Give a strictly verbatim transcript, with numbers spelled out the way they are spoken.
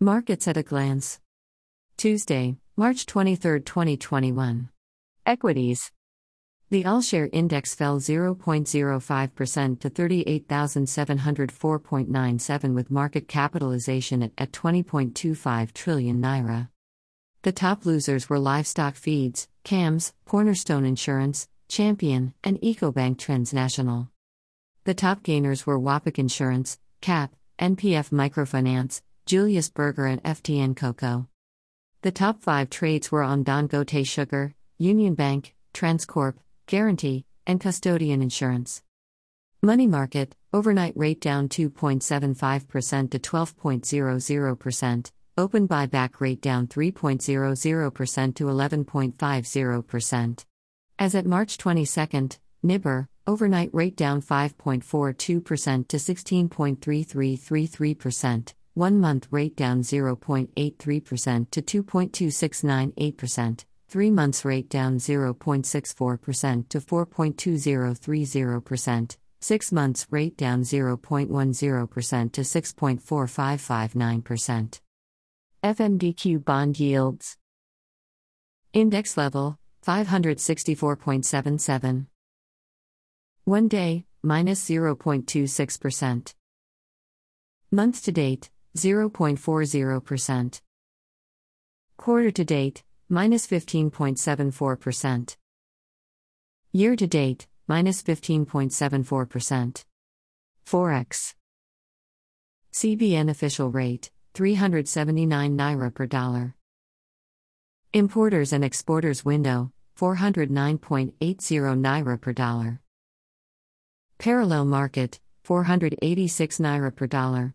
Markets at a glance. Tuesday, March twenty-third, twenty twenty-one. Equities. The all-share index fell zero point zero five percent to thirty-eight thousand seven hundred four point nine seven with market capitalization at, at twenty point two five trillion naira. The top losers were Livestock Feeds, C A M S, Cornerstone Insurance, Champion, and Ecobank Transnational. The top gainers were WAPIC Insurance, C A P, N P F Microfinance, Julius Berger and F T N Cocoa. The top five trades were on Dangote Sugar, Union Bank, Transcorp, Guarantee, and Custodian Insurance. Money market, overnight rate down two point seven five percent to twelve point zero zero percent, open buyback rate down three point zero zero percent to eleven point five zero percent. As at March twenty-second, NIBOR, overnight rate down five point four two percent to sixteen point three three three three percent. one month rate down zero point eight three percent to two point two six nine eight percent, three months rate down zero point six four percent to four point two zero three zero percent, six months rate down zero point one zero percent to six point four five five nine percent. F M D Q bond yields. Index level, five hundred sixty-four point seven seven. One day, minus zero point two six percent. Month to date, zero point four zero percent. Quarter to date, minus fifteen point seven four percent. Year to date, minus fifteen point seven four percent. Forex. C B N official rate, three hundred seventy-nine naira per dollar. Importers and exporters window, four hundred nine point eight zero naira per dollar. Parallel market, four hundred eighty-six naira per dollar.